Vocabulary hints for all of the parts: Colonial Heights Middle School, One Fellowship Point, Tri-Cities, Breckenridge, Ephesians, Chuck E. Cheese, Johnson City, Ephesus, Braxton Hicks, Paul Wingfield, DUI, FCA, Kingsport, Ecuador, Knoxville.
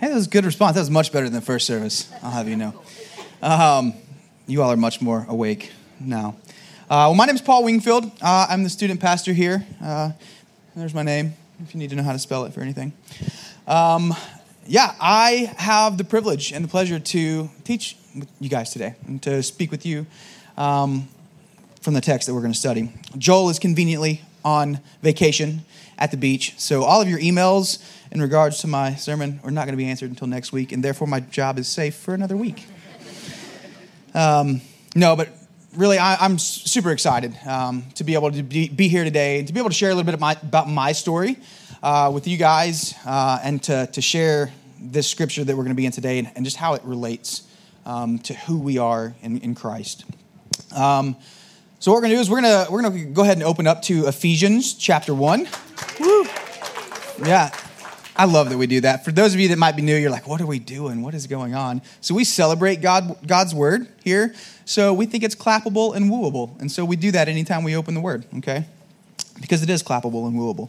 Hey, that was a good response. That was much better than the first service, I'll have you know. You all are much more awake now. Well, my name is Paul Wingfield. I'm the student pastor here. There's my name, if you need to know how to spell it for anything. I have the privilege and the pleasure to teach with you guys today and to speak with you from the text that we're going to study. Joel is conveniently on vacation at the beach, so all of your emails in regards to my sermon are not going to be answered until next week, and therefore my job is safe for another week. I'm super excited to be able to be here today and to be able to share a little bit about my story with you guys and to share this scripture that we're going to be in today and just how it relates to who we are in Christ. So what we're going to do is we're going to go ahead and open up to Ephesians chapter 1. Woo! Yeah. I love that we do that. For those of you that might be new, you're like, what are we doing? What is going on? So we celebrate God's word here. So we think it's clappable and wooable. And so we do that anytime we open the word, okay? Because it is clappable and wooable.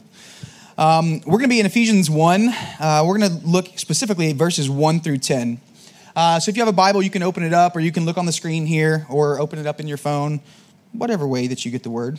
We're going to be in Ephesians 1. We're going to look specifically at verses 1 through 10. So if you have a Bible, you can open it up, or you can look on the screen here, or open it up in your phone, whatever way that you get the word.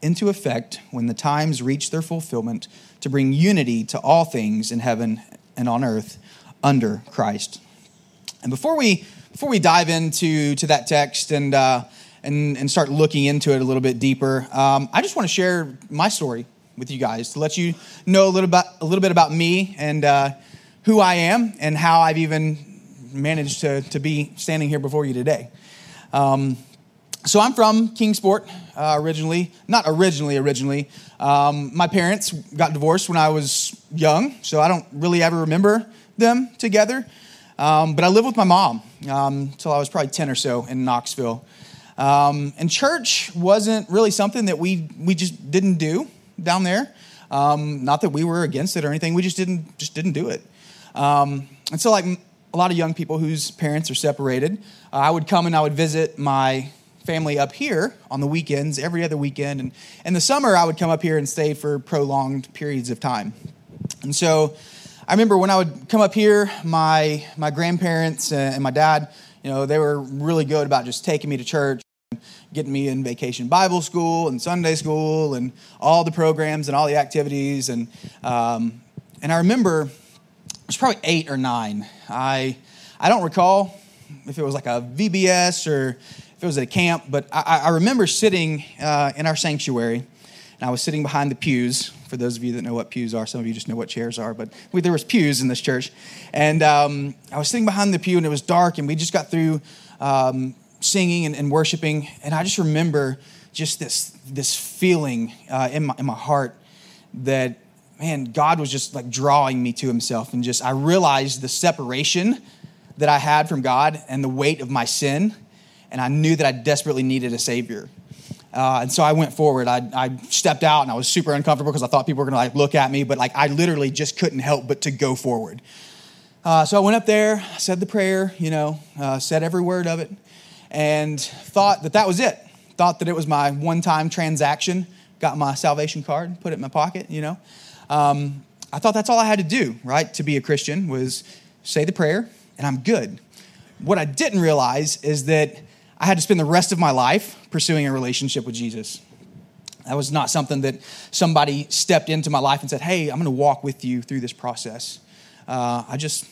into effect when the times reach their fulfillment, to bring unity to all things in heaven and on earth under Christ. And before we dive into that text and start looking into it a little bit deeper, I just want to share my story with you guys to let you know a little bit about me and who I am and how I've even managed to be standing here before you today. So I'm from Kingsport originally. Not originally. My parents got divorced when I was young, so I don't really ever remember them together. But I lived with my mom until I was probably 10 or so in Knoxville. And church wasn't really something that we just didn't do down there. Not that we were against it or anything. We just didn't do it. And so like a lot of young people whose parents are separated, I would come and I would visit my family up here on the weekends, every other weekend. And in the summer, I would come up here and stay for prolonged periods of time. And so I remember when I would come up here, my grandparents and my dad, they were really good about just taking me to church, and getting me in vacation Bible school and Sunday school and all the programs and all the activities. And I remember it was probably 8 or 9. I don't recall if it was like a VBS or if it was at a camp, but I remember sitting in our sanctuary, and I was sitting behind the pews. For those of you that know what pews are, some of you just know what chairs are, but there was pews in this church, and I was sitting behind the pew, and it was dark, and we just got through singing and worshiping, and I just remember just this feeling in my heart that, man, God was just like drawing me to himself, and I realized the separation that I had from God and the weight of my sin. And I knew that I desperately needed a savior. And so I went forward. I stepped out, and I was super uncomfortable because I thought people were going to look at me. But I literally just couldn't help but to go forward. So I went up there, said the prayer, said every word of it. and thought that was it. Thought that it was my one-time transaction. Got my salvation card, put it in my pocket, you know. I thought that's all I had to do, right, to be a Christian was say the prayer, and I'm good. What I didn't realize is that I had to spend the rest of my life pursuing a relationship with Jesus. That was not something that somebody stepped into my life and said, hey, I'm going to walk with you through this process. I just,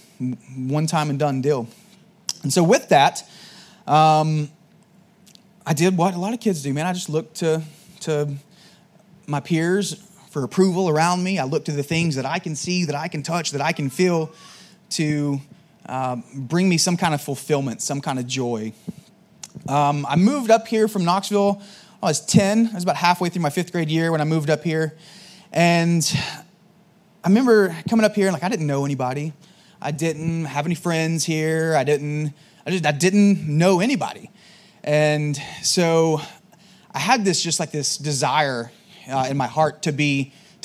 one time and done deal. And so with that, I did what a lot of kids do, man. I just looked to my peers for approval around me. I looked to the things that I can see, that I can touch, that I can feel to bring me some kind of fulfillment, some kind of joy. I moved up here from Knoxville. I was 10. I was about halfway through my fifth grade year when I moved up here. And I remember coming up here and I didn't know anybody. I didn't have any friends here. I didn't know anybody. And so I had this desire in my heart to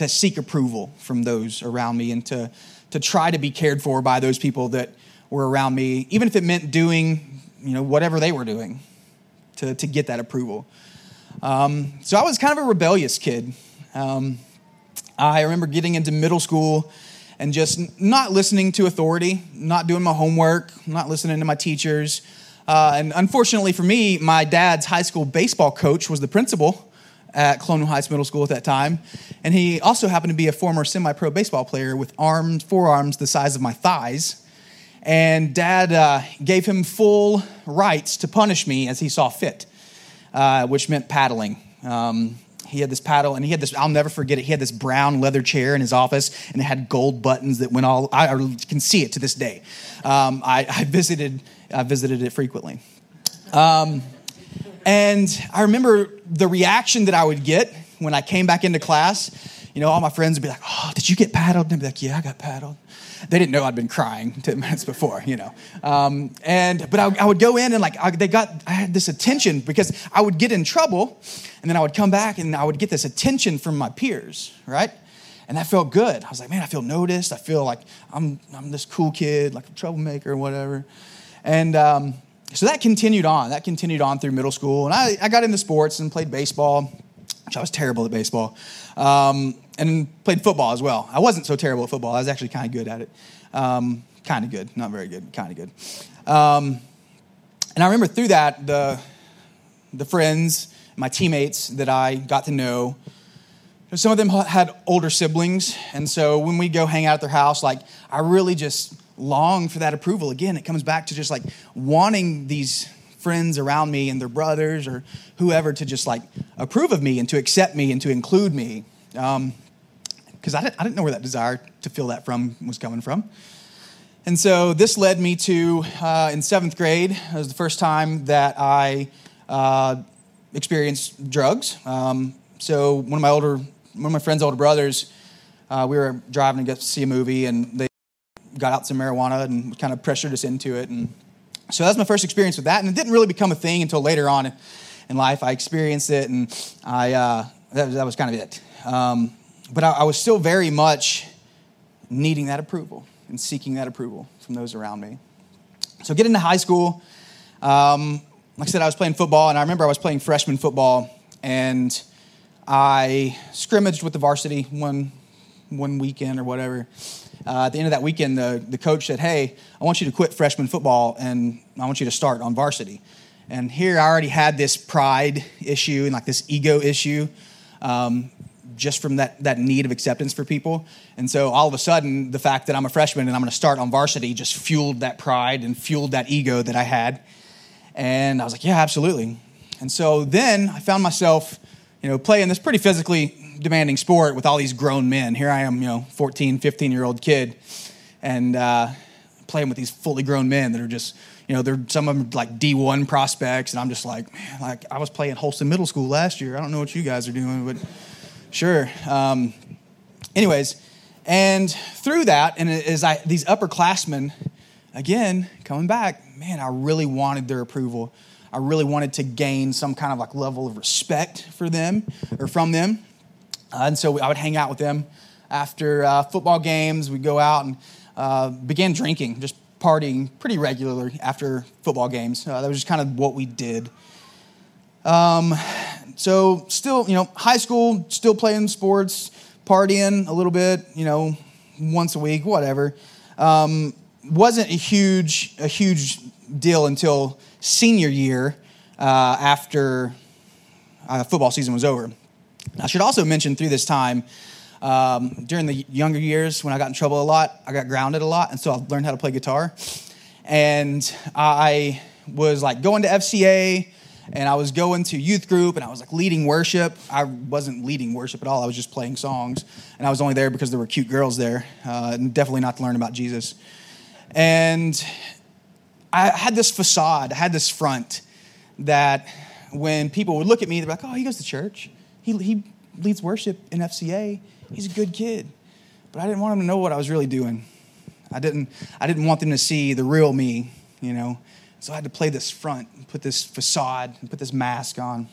seek approval from those around me and to try to be cared for by those people that were around me, even if it meant doing, whatever they were doing to get that approval. So I was kind of a rebellious kid. I remember getting into middle school and just not listening to authority, not doing my homework, not listening to my teachers. And unfortunately for me, my dad's high school baseball coach was the principal at Colonial Heights Middle School at that time. And he also happened to be a former semi-pro baseball player with forearms the size of my thighs. And Dad gave him full rights to punish me as he saw fit, which meant paddling. He had this paddle, and he had this, I'll never forget it, he had this brown leather chair in his office, and it had gold buttons that went all, I can see it to this day. I visited it frequently. And I remember the reaction that I would get when I came back into class. All my friends would be like, oh, did you get paddled? And I'd be like, yeah, I got paddled. They didn't know I'd been crying 10 minutes before, But I would go in and I had this attention because I would get in trouble and then I would come back and I would get this attention from my peers, right? And that felt good. I was like, man, I feel noticed. I feel like I'm this cool kid, like a troublemaker or whatever. And so that continued on. That continued on through middle school. And I got into sports and played baseball, which I was terrible at baseball. And played football as well. I wasn't so terrible at football. I was actually kind of good at it. Kind of good, not very good, kind of good. And I remember through that, the friends, my teammates that I got to know, some of them had older siblings. And so when we go hang out at their house, I really just long for that approval. Again, it comes back to just wanting these friends around me and their brothers or whoever to just approve of me and to accept me and to include me. Because I didn't know where that desire to feel that from was coming from. And so this led me to, in seventh grade, it was the first time that I experienced drugs. So one of my friend's older brothers, we were driving to go see a movie, and they got out some marijuana and kind of pressured us into it. And so that was my first experience with that, and it didn't really become a thing until later on in life. I experienced it, and that was kind of it. But I was still very much needing that approval and seeking that approval from those around me. So getting to high school, like I said, I was playing football, and I remember I was playing freshman football, and I scrimmaged with the varsity one weekend or whatever. At the end of that weekend, the coach said, hey, I want you to quit freshman football, and I want you to start on varsity. And here I already had this pride issue and this ego issue, just from that need of acceptance for people. And so all of a sudden, the fact that I'm a freshman and I'm going to start on varsity just fueled that pride and fueled that ego that I had. And I was like, yeah, absolutely. And so then I found myself, playing this pretty physically demanding sport with all these grown men. Here I am, 14, 15-year-old kid, and playing with these fully grown men that are just, some of them D1 prospects, and I'm just man, I was playing Holston Middle School last year. I don't know what you guys are doing, but sure. Anyways, and through that, and as these upperclassmen, again, coming back, man, I really wanted their approval. I really wanted to gain some kind of level of respect for them or from them. And so I would hang out with them after football games. We'd go out and began drinking, just partying pretty regularly after football games. That was just kind of what we did. So still, high school, still playing sports, partying a little bit, once a week, whatever. Wasn't a huge deal until senior year after football season was over. I should also mention through this time, during the younger years when I got in trouble a lot, I got grounded a lot, and so I learned how to play guitar. And I was going to FCA, and I was going to youth group, and I was leading worship. I wasn't leading worship at all. I was just playing songs, and I was only there because there were cute girls there, and definitely not to learn about Jesus. And I had this facade, I had this front that when people would look at me, they'd be like, oh, he goes to church. He leads worship in FCA. He's a good kid. But I didn't want them to know what I was really doing. I didn't want them to see the real me, So I had to play this front and put this facade and put this mask on.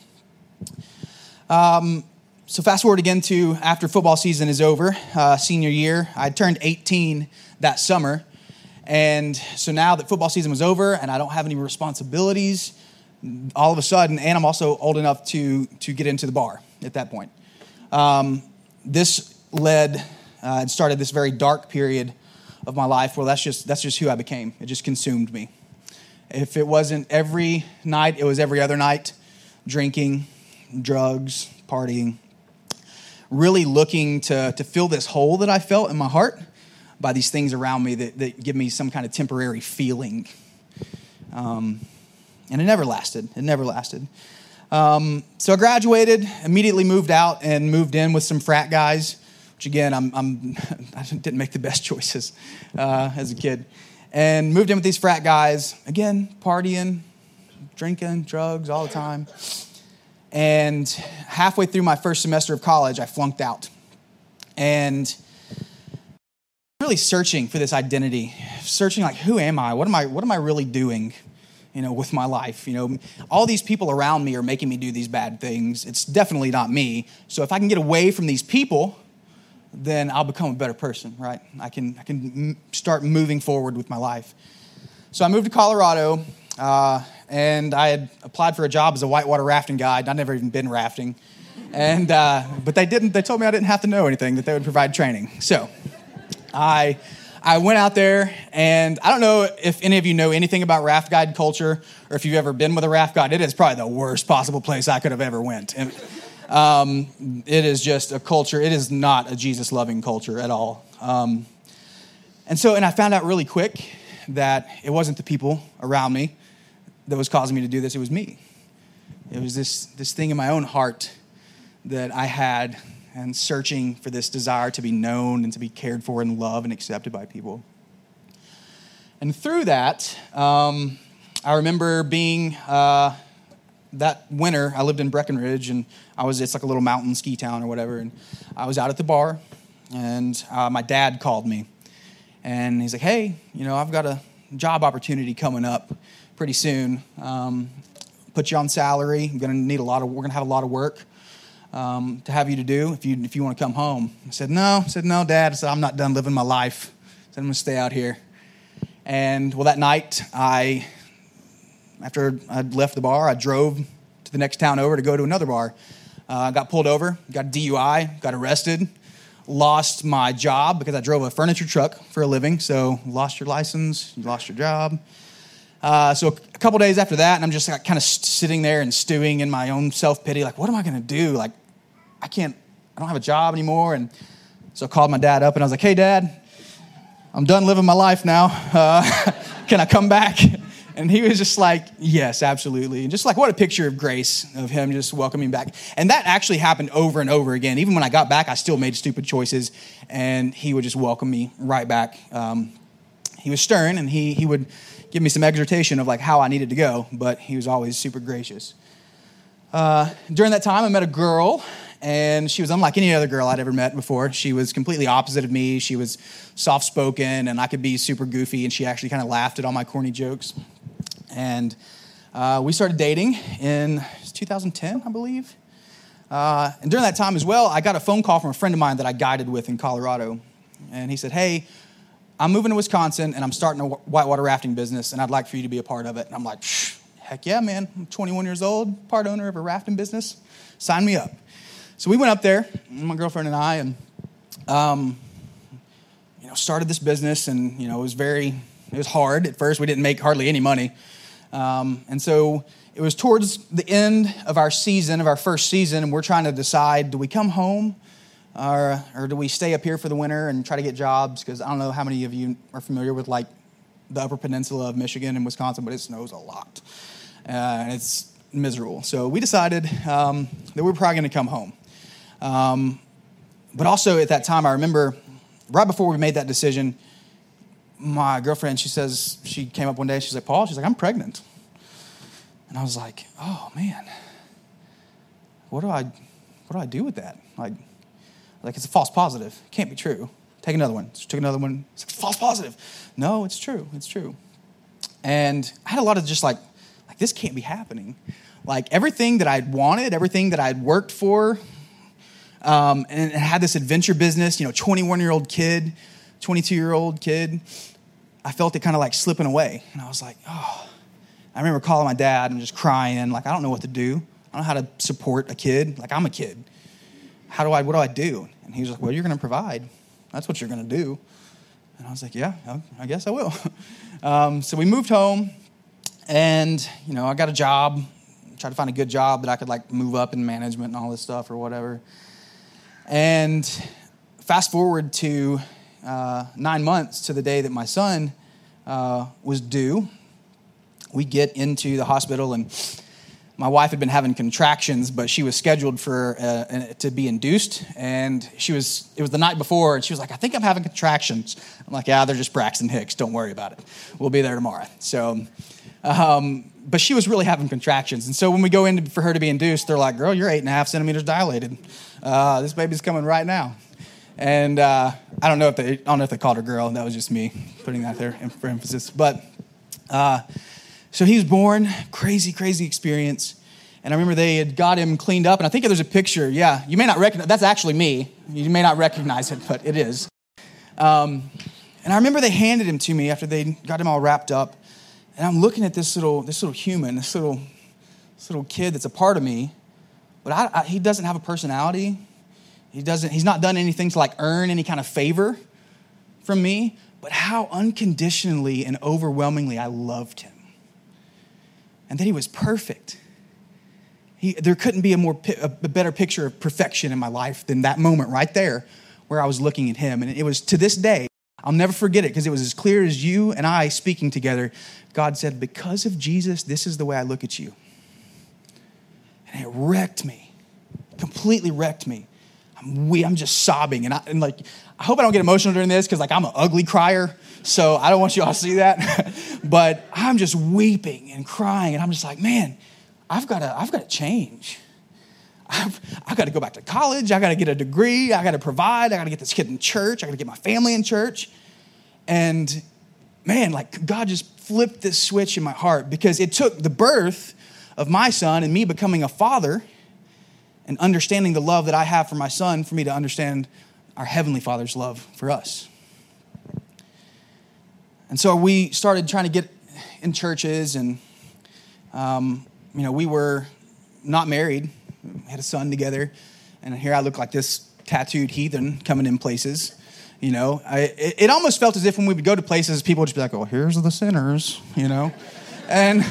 So fast forward again to after football season is over, senior year. I turned 18 that summer. And so now that football season was over and I don't have any responsibilities, all of a sudden, and I'm also old enough to get into the bar at that point. This led and started this very dark period of my life. Well, that's just who I became. It just consumed me. If it wasn't every night, it was every other night, drinking, drugs, partying, really looking to fill this hole that I felt in my heart by these things around me that give me some kind of temporary feeling. And it never lasted. So I graduated, immediately moved out, and moved in with some frat guys, which again, I didn't make the best choices as a kid. And moved in with these frat guys, again, partying, drinking, drugs all the time. And halfway through my first semester of college, I flunked out. And really searching for this identity, searching who am I? What am I really doing, with my life? All these people around me are making me do these bad things. It's definitely not me. So if I can get away from these people, then I'll become a better person, right? I can start moving forward with my life. So I moved to Colorado, and I had applied for a job as a whitewater rafting guide. I'd never even been rafting, and but they didn't. They told me I didn't have to know anything; that they would provide training. So I went out there, and I don't know if any of you know anything about raft guide culture, or if you've ever been with a raft guide. It is probably the worst possible place I could have ever went. And, it is just a culture. It is not a Jesus-loving culture at all. And I found out really quick that it wasn't the people around me that was causing me to do this. It was me. It was this thing in my own heart that I had and searching for this desire to be known and to be cared for and loved and accepted by people. And through that, I remember being... that winter, I lived in Breckenridge, and it's like a little mountain ski town or whatever, and I was out at the bar, and my dad called me, and he's like, hey, I've got a job opportunity coming up pretty soon. Put you on salary. We're going to have a lot of work to have you to do if you want to come home. I said, no, Dad. I said, I'm not done living my life. I said, I'm going to stay out here. And, that night, after I'd left the bar, I drove to the next town over to go to another bar. Got pulled over, got a DUI, got arrested, lost my job because I drove a furniture truck for a living. So lost your license, you lost your job. So a couple days after that, and I'm just kind of sitting there and stewing in my own self-pity. What am I going to do? I don't have a job anymore. And so I called my dad up, and I was like, hey, Dad, I'm done living my life now. Can I come back? And he was just like, yes, absolutely. And just what a picture of grace of him just welcoming back. And that actually happened over and over again. Even when I got back, I still made stupid choices, and he would just welcome me right back. He was stern, and he would give me some exhortation of how I needed to go, but he was always super gracious. During that time, I met a girl, and she was unlike any other girl I'd ever met before. She was completely opposite of me. She was soft-spoken, and I could be super goofy, and she actually kind of laughed at all my corny jokes. And we started dating in 2010, I believe. And during that time as well, I got a phone call from a friend of mine that I guided with in Colorado. And he said, hey, I'm moving to Wisconsin, and I'm starting a whitewater rafting business, and I'd like for you to be a part of it. And I'm like, heck yeah, man. I'm 21 years old, part owner of a rafting business. Sign me up. So we went up there, my girlfriend and I, and started this business, and it was hard at first. We didn't make hardly any money, and so it was towards the end of our first season, and we're trying to decide: do we come home, or do we stay up here for the winter and try to get jobs? Because I don't know how many of you are familiar with the Upper Peninsula of Michigan and Wisconsin, but it snows a lot, and it's miserable. So we decided that we were probably going to come home, but also at that time, I remember. Right before we made that decision, my girlfriend, she came up one day, she's like, Paul, she's like, I'm pregnant. And I was like, oh man, what do I do with that? Like it's a false positive. It can't be true. Take another one. She took another one. It's like, false positive. No, it's true. It's true. And I had a lot of just like this can't be happening. Like everything that I'd wanted, everything that I'd worked for, and had this adventure business, 21-year-old kid, 22-year-old kid, I felt it kind of slipping away. And I was like, oh, I remember calling my dad and just crying. I don't know what to do. I don't know how to support a kid. I'm a kid. What do I do? And he was like, well, you're going to provide. That's what you're going to do. And I was like, yeah, I guess I will. So we moved home and, I got a job, tried to find a good job that I could move up in management and all this stuff or whatever. And fast forward to 9 months to the day that my son was due. We get into the hospital, and my wife had been having contractions, but she was scheduled for to be induced. And it was the night before, and she was like, I think I'm having contractions. I'm like, yeah, they're just Braxton Hicks. Don't worry about it. We'll be there tomorrow. So, but she was really having contractions. And so when we go in for her to be induced, they're like, girl, you're 8.5 centimeters dilated. This baby's coming right now. And I don't know if they called her girl. And that was just me putting that there for emphasis. But so he was born, crazy, crazy experience. And I remember they had got him cleaned up. And I think there's a picture. Yeah, you may not recognize. That's actually me. You may not recognize it, but it is. And I remember they handed him to me after they got him all wrapped up. And I'm looking at this little human, this little kid that's a part of me, but he doesn't have a personality. He's not done anything to earn any kind of favor from me. But how unconditionally and overwhelmingly I loved him, and that he was perfect. There couldn't be a better picture of perfection in my life than that moment right there, where I was looking at him, and it was to this day. I'll never forget it because it was as clear as you and I speaking together. God said, because of Jesus, this is the way I look at you. And it wrecked me, completely wrecked me. I'm just sobbing. And I hope I don't get emotional during this because I'm an ugly crier. So I don't want you all to see that. But I'm just weeping and crying. And I'm just like, man, I've got to change. I've got to go back to college. I got to get a degree. I got to provide. I got to get this kid in church. I got to get my family in church. And man, God just flipped this switch in my heart because it took the birth of my son and me becoming a father and understanding the love that I have for my son for me to understand our Heavenly Father's love for us. And so we started trying to get in churches, and we were not married. We had a son together, and here I look like this tattooed heathen coming in places. It almost felt as if when we would go to places, people would just be like, "Oh, here's the sinners," and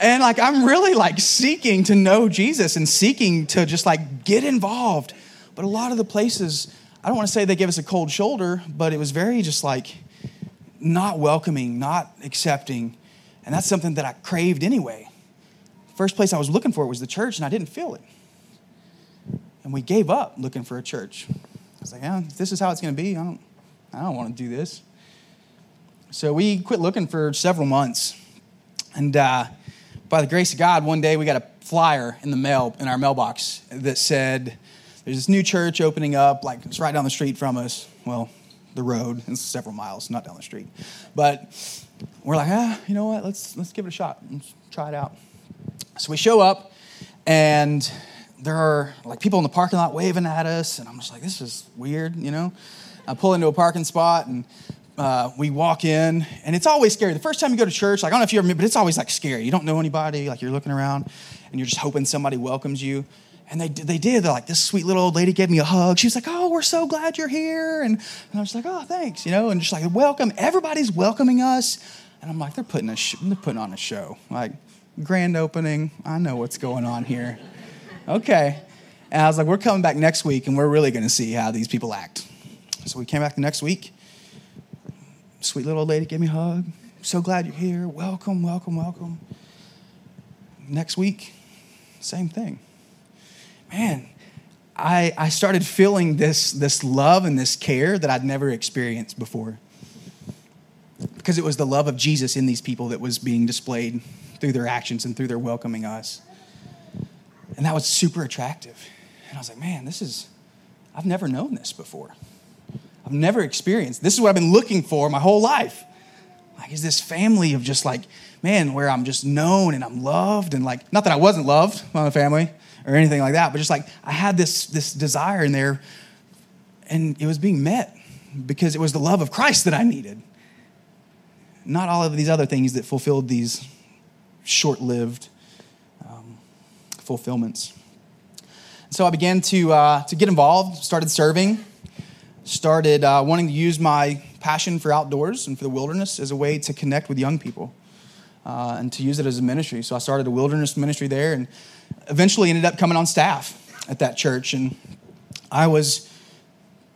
I'm really seeking to know Jesus and seeking to just get involved. But a lot of the places, I don't want to say they gave us a cold shoulder, but it was very just not welcoming, not accepting, and that's something that I craved anyway. First place I was looking for was the church, and I didn't feel it. And we gave up looking for a church. I was like, yeah, if this is how it's going to be, I don't want to do this. So we quit looking for several months. And by the grace of God, one day we got a flyer in our mailbox that said, there's this new church opening up, it's right down the street from us. Well, the road, it's several miles, not down the street. But we're like, you know what, let's give it a shot. Let's try it out. So we show up, and there are people in the parking lot waving at us, and I'm just like, this is weird. I pull into a parking spot, and we walk in, and it's always scary. The first time you go to church, like, I don't know if you ever, but it's always like scary. You don't know anybody, like you're looking around, and you're just hoping somebody welcomes you. And they did. They're like, this sweet little old lady gave me a hug. She was like, oh, we're so glad you're here. And I was like, oh, thanks, you know. And just like, welcome. Everybody's welcoming us. And I'm like, they're putting on a show. Like, grand opening. I know what's going on here. Okay. And I was like, we're coming back next week, and we're really going to see how these people act. So we came back the next week. Sweet little old lady gave me a hug. So glad you're here. Welcome, welcome, welcome. Next week, same thing. Man, I started feeling this love and this care that I'd never experienced before, because it was the love of Jesus in these people that was being displayed through their actions and through their welcoming us. And that was super attractive. And I was like, man, I've never known this before. I've never experienced. This is what I've been looking for my whole life. Like, is this family of just like, man, where I'm just known and I'm loved, and like, not that I wasn't loved by my family or anything like that, but just like I had this desire in there, and it was being met because it was the love of Christ that I needed. Not all of these other things that fulfilled these short-lived fulfillments. So I began to get involved, started serving, started wanting to use my passion for outdoors and for the wilderness as a way to connect with young people and to use it as a ministry. So I started a wilderness ministry there, and eventually ended up coming on staff at that church. And I was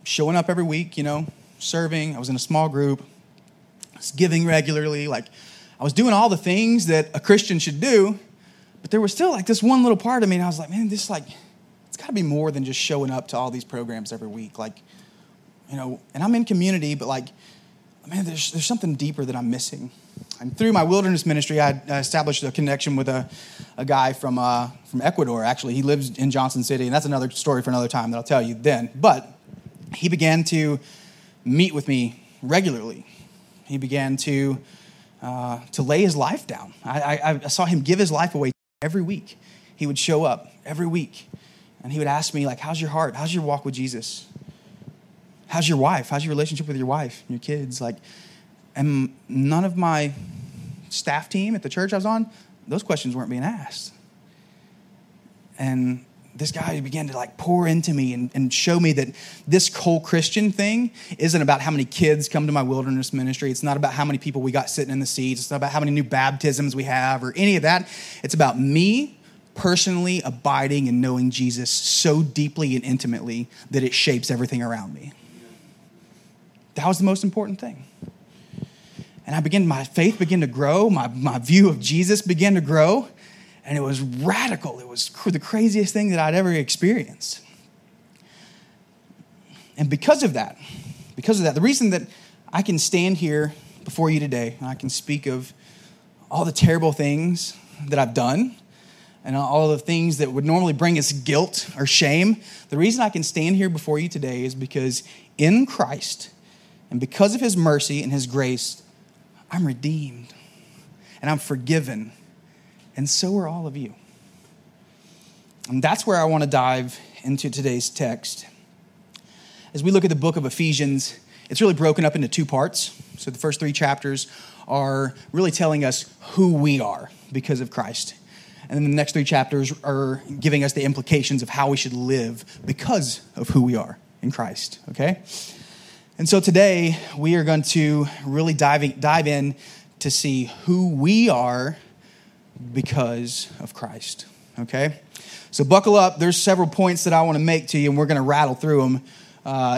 showing up every week, you know, serving. I was in a small group. I was giving regularly. Like, I was doing all the things that a Christian should do. But there was still like this one little part of me, and I was like, man, this, like, it's got to be more than just showing up to all these programs every week. Like, you know, and I'm in community, but like, man, there's something deeper that I'm missing. And through my wilderness ministry, I established a connection with a guy from Ecuador, actually. He lives in Johnson City, and that's another story for another time that I'll tell you then. But he began to meet with me regularly. He began to lay his life down. I saw him give his life away. Every week, he would show up every week, and he would ask me, like, how's your heart? How's your walk with Jesus? How's your wife? How's your relationship with your wife and your kids? Like, and none of my staff team at the church I was on, those questions weren't being asked. And this guy began to, like, pour into me and show me that this whole Christian thing isn't about how many kids come to my wilderness ministry. It's not about how many people we got sitting in the seats. It's not about how many new baptisms we have or any of that. It's about me personally abiding and knowing Jesus so deeply and intimately that it shapes everything around me. That was the most important thing. And my faith began to grow. My view of Jesus began to grow. And it was radical. It was the craziest thing that I'd ever experienced. And because of that, the reason that I can stand here before you today, and I can speak of all the terrible things that I've done, and all the things that would normally bring us guilt or shame, the reason I can stand here before you today is because in Christ, and because of his mercy and his grace, I'm redeemed, and I'm forgiven. And so are all of you. And that's where I want to dive into today's text. As we look at the book of Ephesians, it's really broken up into two parts. So the first three chapters are really telling us who we are because of Christ. And then the next three chapters are giving us the implications of how we should live because of who we are in Christ, okay? And so today, we are going to really dive in to see who we are because of Christ, okay? So buckle up. There's several points that I want to make to you, and we're going to rattle through them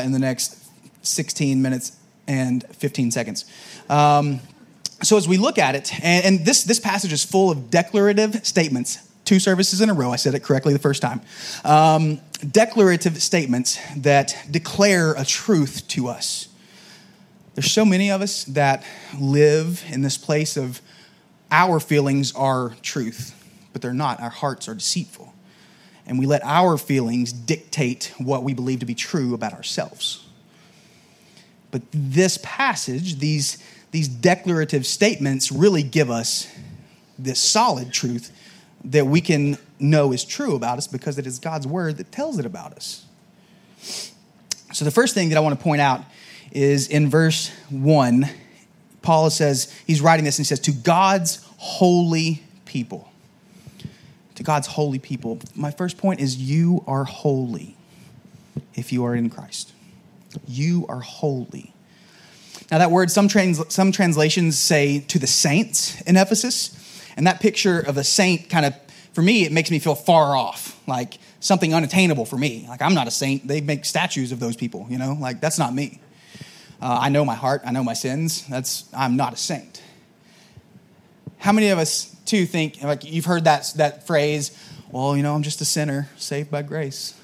in the next 16 minutes and 15 seconds. So as we look at it, and this passage is full of declarative statements. Two services in a row. I said it correctly the first time. Declarative statements that declare a truth to us. There's so many of us that live in this place of our feelings are truth, but they're not. Our hearts are deceitful. And we let our feelings dictate what we believe to be true about ourselves. But this passage, these declarative statements really give us this solid truth that we can know is true about us because it is God's word that tells it about us. So the first thing that I want to point out is in verse 1. Paul says, he's writing this and he says, to God's holy people. To God's holy people. My first point is you are holy if you are in Christ. You are holy. Now that word, some translations say to the saints in Ephesus. And that picture of a saint kind of, for me, it makes me feel far off. Like something unattainable for me. Like I'm not a saint. They make statues of those people, you know? Like that's not me. I know my heart. I know my sins. I'm not a saint. How many of us, too, think, like you've heard that phrase, well, you know, I'm just a sinner saved by grace.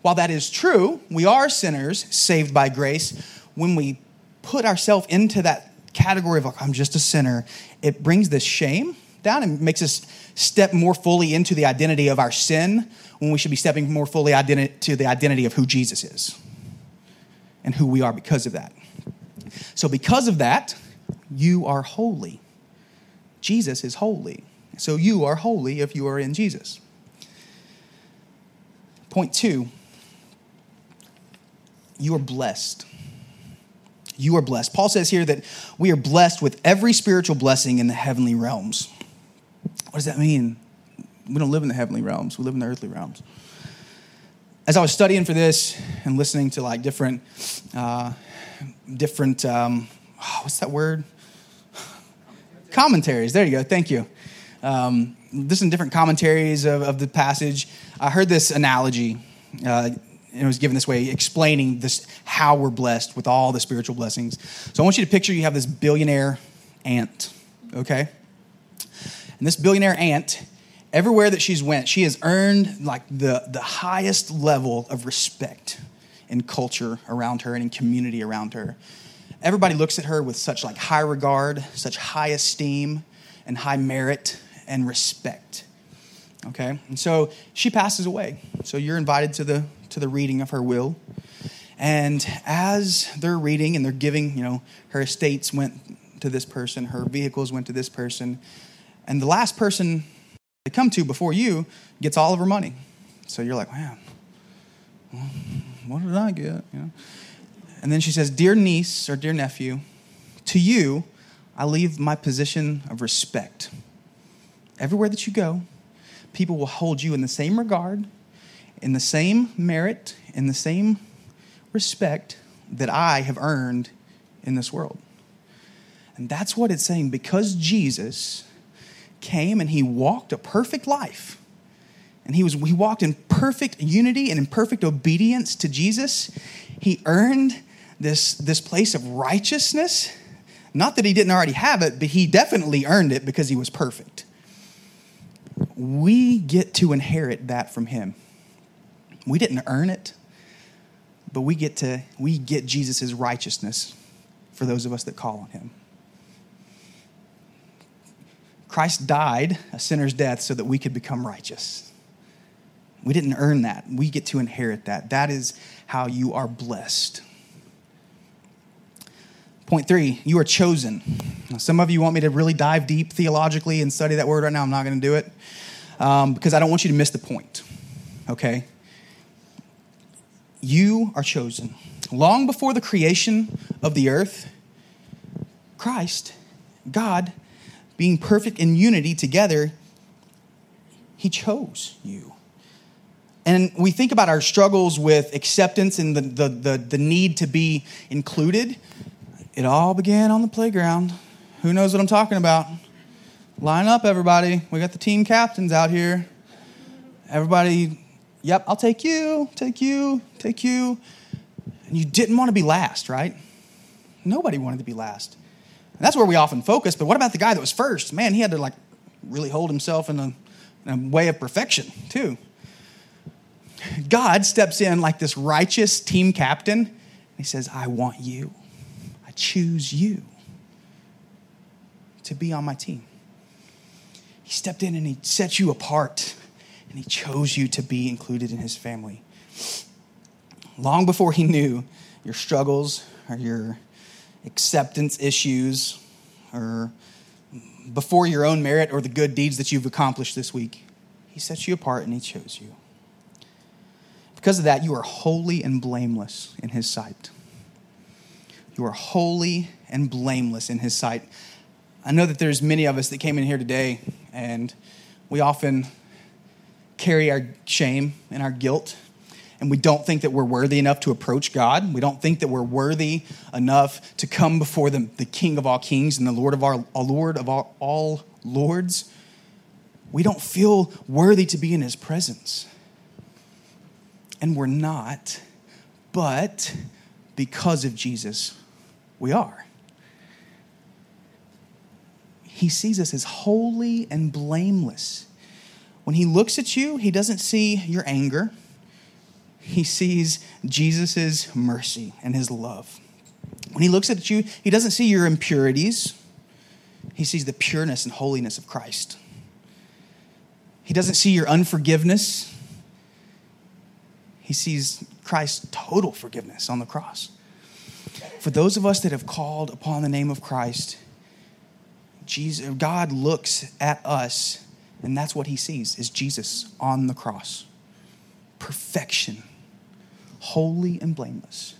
While that is true, we are sinners saved by grace. When we put ourselves into that category of, like, I'm just a sinner, it brings this shame down and makes us step more fully into the identity of our sin when we should be stepping more fully to the identity of who Jesus is and who we are because of that. So because of that, you are holy. Jesus is holy. So you are holy if you are in Jesus. Point 2, you are blessed. You are blessed. Paul says here that we are blessed with every spiritual blessing in the heavenly realms. What does that mean? We don't live in the heavenly realms. We live in the earthly realms. As I was studying for this and listening to like different what's that word? Commentaries. There you go. Thank you. Listen to different commentaries of the passage. I heard this analogy. It was given this way, explaining this how we're blessed with all the spiritual blessings. So I want you to picture you have this billionaire aunt, okay? And this billionaire aunt, everywhere that she's went, she has earned like the highest level of respect in culture around her and in community around her. Everybody looks at her with such like high regard, such high esteem and high merit and respect. Okay? And so she passes away. So you're invited to the reading of her will. And as they're reading and they're giving, you know, her estates went to this person, her vehicles went to this person, and the last person they come to before you gets all of her money. So you're like, wow, what did I get? You know? And then she says, dear niece or dear nephew, to you, I leave my position of respect. Everywhere that you go, people will hold you in the same regard, in the same merit, in the same respect that I have earned in this world. And that's what it's saying. Because Jesus came and he walked a perfect life, and he walked in perfect unity and in perfect obedience to Jesus, he earned this place of righteousness. Not that he didn't already have it, but he definitely earned it because he was perfect. We get to inherit that from him. We didn't earn it, but we get Jesus' righteousness for those of us that call on him. Christ died a sinner's death so that we could become righteous. We didn't earn that. We get to inherit that. That is how you are blessed. Point 3, you are chosen. Now, some of you want me to really dive deep theologically and study that word right now. I'm not going to do it because I don't want you to miss the point, okay? You are chosen. Long before the creation of the earth, Christ, God, being perfect in unity together, he chose you. And we think about our struggles with acceptance and the need to be included. It all began on the playground. Who knows what I'm talking about? Line up, everybody. We got the team captains out here. Everybody, yep, I'll take you, take you, take you. And you didn't want to be last, right? Nobody wanted to be last. And that's where we often focus, but what about the guy that was first? Man, he had to like really hold himself in a way of perfection too. God steps in like this righteous team captain. And he says, I want you. Choose you to be on my team. He stepped in and he set you apart and he chose you to be included in his family. Long before he knew your struggles or your acceptance issues or before your own merit or the good deeds that you've accomplished this week, he set you apart and he chose you. Because of that, you are holy and blameless in his sight. You are holy and blameless in his sight. I know that there's many of us that came in here today, and we often carry our shame and our guilt, and we don't think that we're worthy enough to approach God. We don't think that we're worthy enough to come before the King of all kings and the Lord of all lords. We don't feel worthy to be in his presence. And we're not, but because of Jesus, we are. He sees us as holy and blameless. When he looks at you, he doesn't see your anger. He sees Jesus' mercy and his love. When he looks at you, he doesn't see your impurities. He sees the pureness and holiness of Christ. He doesn't see your unforgiveness. He sees Christ's total forgiveness on the cross. For those of us that have called upon the name of Christ, Jesus, God looks at us, and that's what he sees, is Jesus on the cross. Perfection, holy and blameless.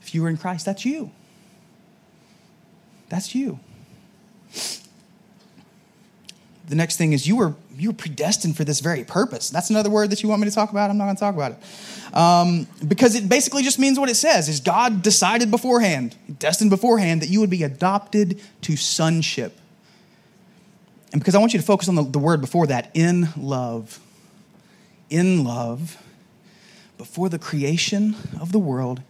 If you are in Christ, that's you. That's you. The next thing is you were predestined for this very purpose. That's another word that you want me to talk about. I'm not going to talk about it. Because it basically just means what it says, is God decided beforehand, destined beforehand, that you would be adopted to sonship. And because I want you to focus on the word before that, in love. In love, before the creation of the world,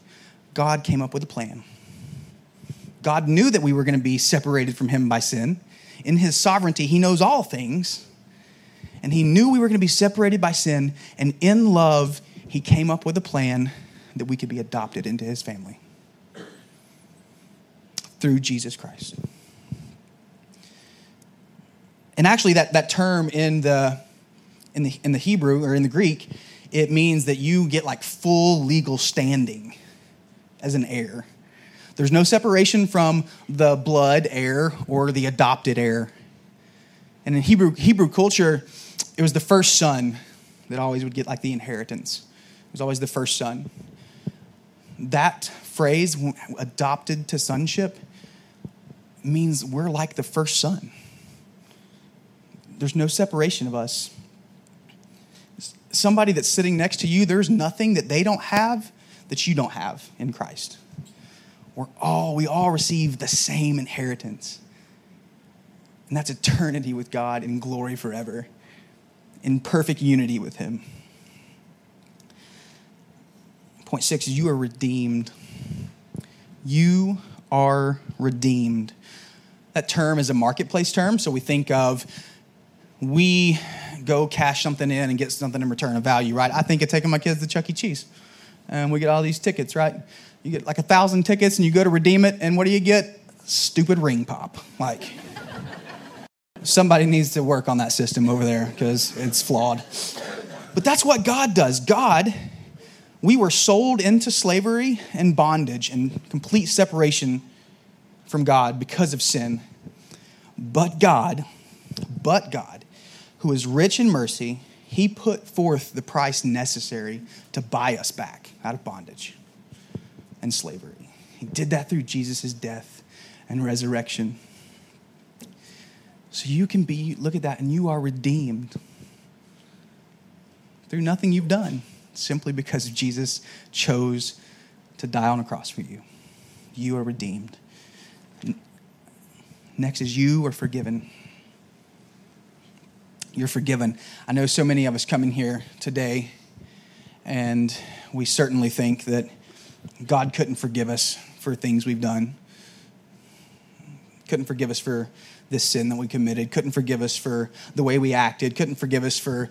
God came up with a plan. God knew that we were going to be separated from him by sin. In his sovereignty, he knows all things. And he knew we were going to be separated by sin. And in love, he came up with a plan that we could be adopted into his family through Jesus Christ. And actually, that term in the Hebrew or in the Greek, it means that you get like full legal standing as an heir. There's no separation from the blood heir or the adopted heir. And in Hebrew culture, it was the first son that always would get like the inheritance. It was always the first son. That phrase, adopted to sonship, means we're like the first son. There's no separation of us. Somebody that's sitting next to you, there's nothing that they don't have that you don't have in Christ. We all receive the same inheritance. And that's eternity with God in glory forever, in perfect unity with him. Point 6 is you are redeemed. You are redeemed. That term is a marketplace term, so we think of we go cash something in and get something in return, a value, right? I think of taking my kids to Chuck E. Cheese, and we get all these tickets, right? You get like 1,000 tickets, and you go to redeem it, and what do you get? Stupid ring pop. Like, somebody needs to work on that system over there because it's flawed. But that's what God does. God, we were sold into slavery and bondage and complete separation from God because of sin. But God, who is rich in mercy, he put forth the price necessary to buy us back out of bondage and slavery. He did that through Jesus' death and resurrection. So you can be, look at that, and you are redeemed through nothing you've done, simply because Jesus chose to die on a cross for you. You are redeemed. Next is you are forgiven. You're forgiven. I know so many of us come in here today, and we certainly think that God couldn't forgive us for things we've done. Couldn't forgive us for this sin that we committed. Couldn't forgive us for the way we acted. Couldn't forgive us for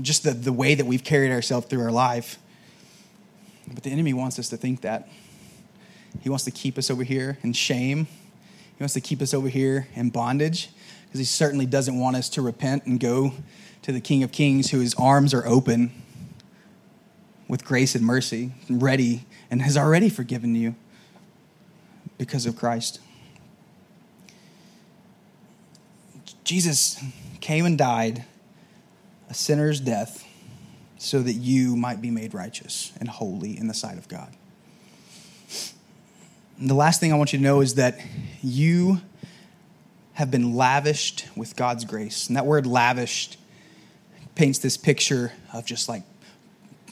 just the way that we've carried ourselves through our life. But the enemy wants us to think that. He wants to keep us over here in shame. He wants to keep us over here in bondage, because he certainly doesn't want us to repent and go to the King of Kings, whose arms are open with grace and mercy, ready, and has already forgiven you because of Christ. Jesus came and died a sinner's death so that you might be made righteous and holy in the sight of God. And the last thing I want you to know is that you have been lavished with God's grace. And that word lavished paints this picture of just like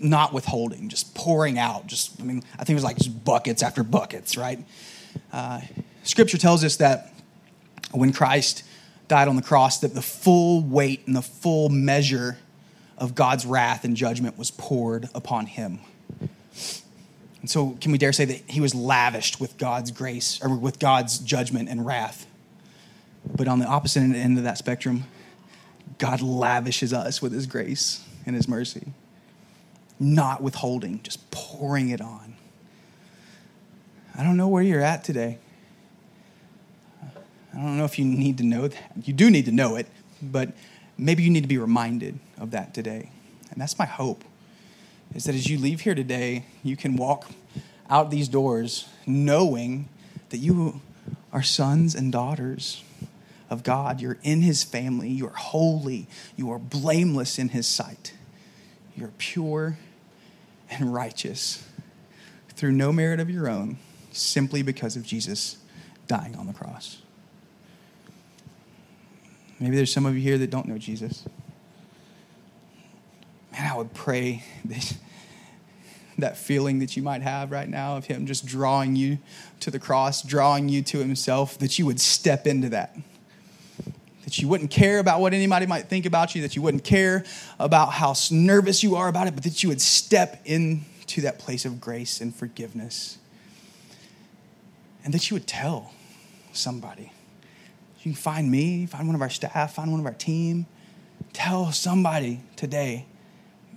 not withholding, just pouring out. I think it was like just buckets after buckets, right? Scripture tells us that when Christ died on the cross, that the full weight and the full measure of God's wrath and judgment was poured upon him. And so can we dare say that he was lavished with God's grace, or with God's judgment and wrath? But on the opposite end of that spectrum, God lavishes us with his grace and his mercy, not withholding, just pouring it on. I don't know where you're at today. I don't know if you need to know that. You do need to know it, but maybe you need to be reminded of that today. And that's my hope, is that as you leave here today, you can walk out these doors knowing that you are sons and daughters of God. You're in his family. You are holy. You are blameless in his sight. You're pure and righteous through no merit of your own, simply because of Jesus dying on the cross. Maybe there's some of you here that don't know Jesus. Man, I would pray that feeling that you might have right now of him just drawing you to the cross, drawing you to himself, that you would step into that. That you wouldn't care about what anybody might think about you, that you wouldn't care about how nervous you are about it, but that you would step into that place of grace and forgiveness. And that you would tell somebody. You can find me, find one of our staff, find one of our team. Tell somebody today,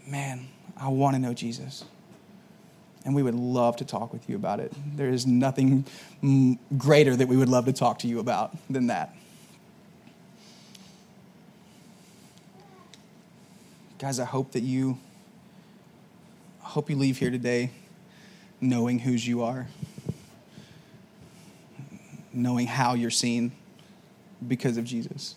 man, I want to know Jesus. And we would love to talk with you about it. There is nothing greater that we would love to talk to you about than that. Guys, I hope you leave here today knowing whose you are, knowing how you're seen, because of Jesus.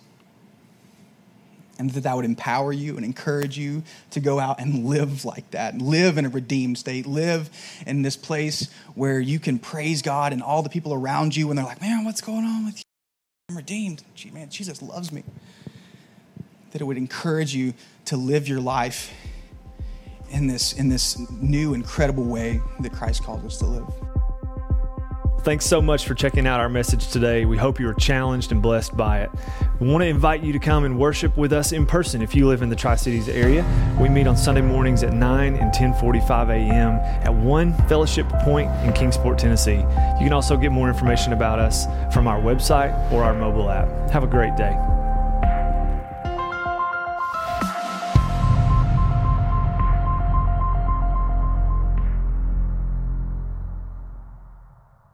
And that would empower you and encourage you to go out and live like that. Live in a redeemed state. Live in this place where you can praise God and all the people around you when they're like, man, what's going on with you? I'm redeemed. Gee, man, Jesus loves me. That it would encourage you to live your life in this new, incredible way that Christ calls us to live. Thanks so much for checking out our message today. We hope you were challenged and blessed by it. We want to invite you to come and worship with us in person if you live in the Tri-Cities area. We meet on Sunday mornings at 9 and 10:45 a.m. at One Fellowship Point in Kingsport, Tennessee. You can also get more information about us from our website or our mobile app. Have a great day.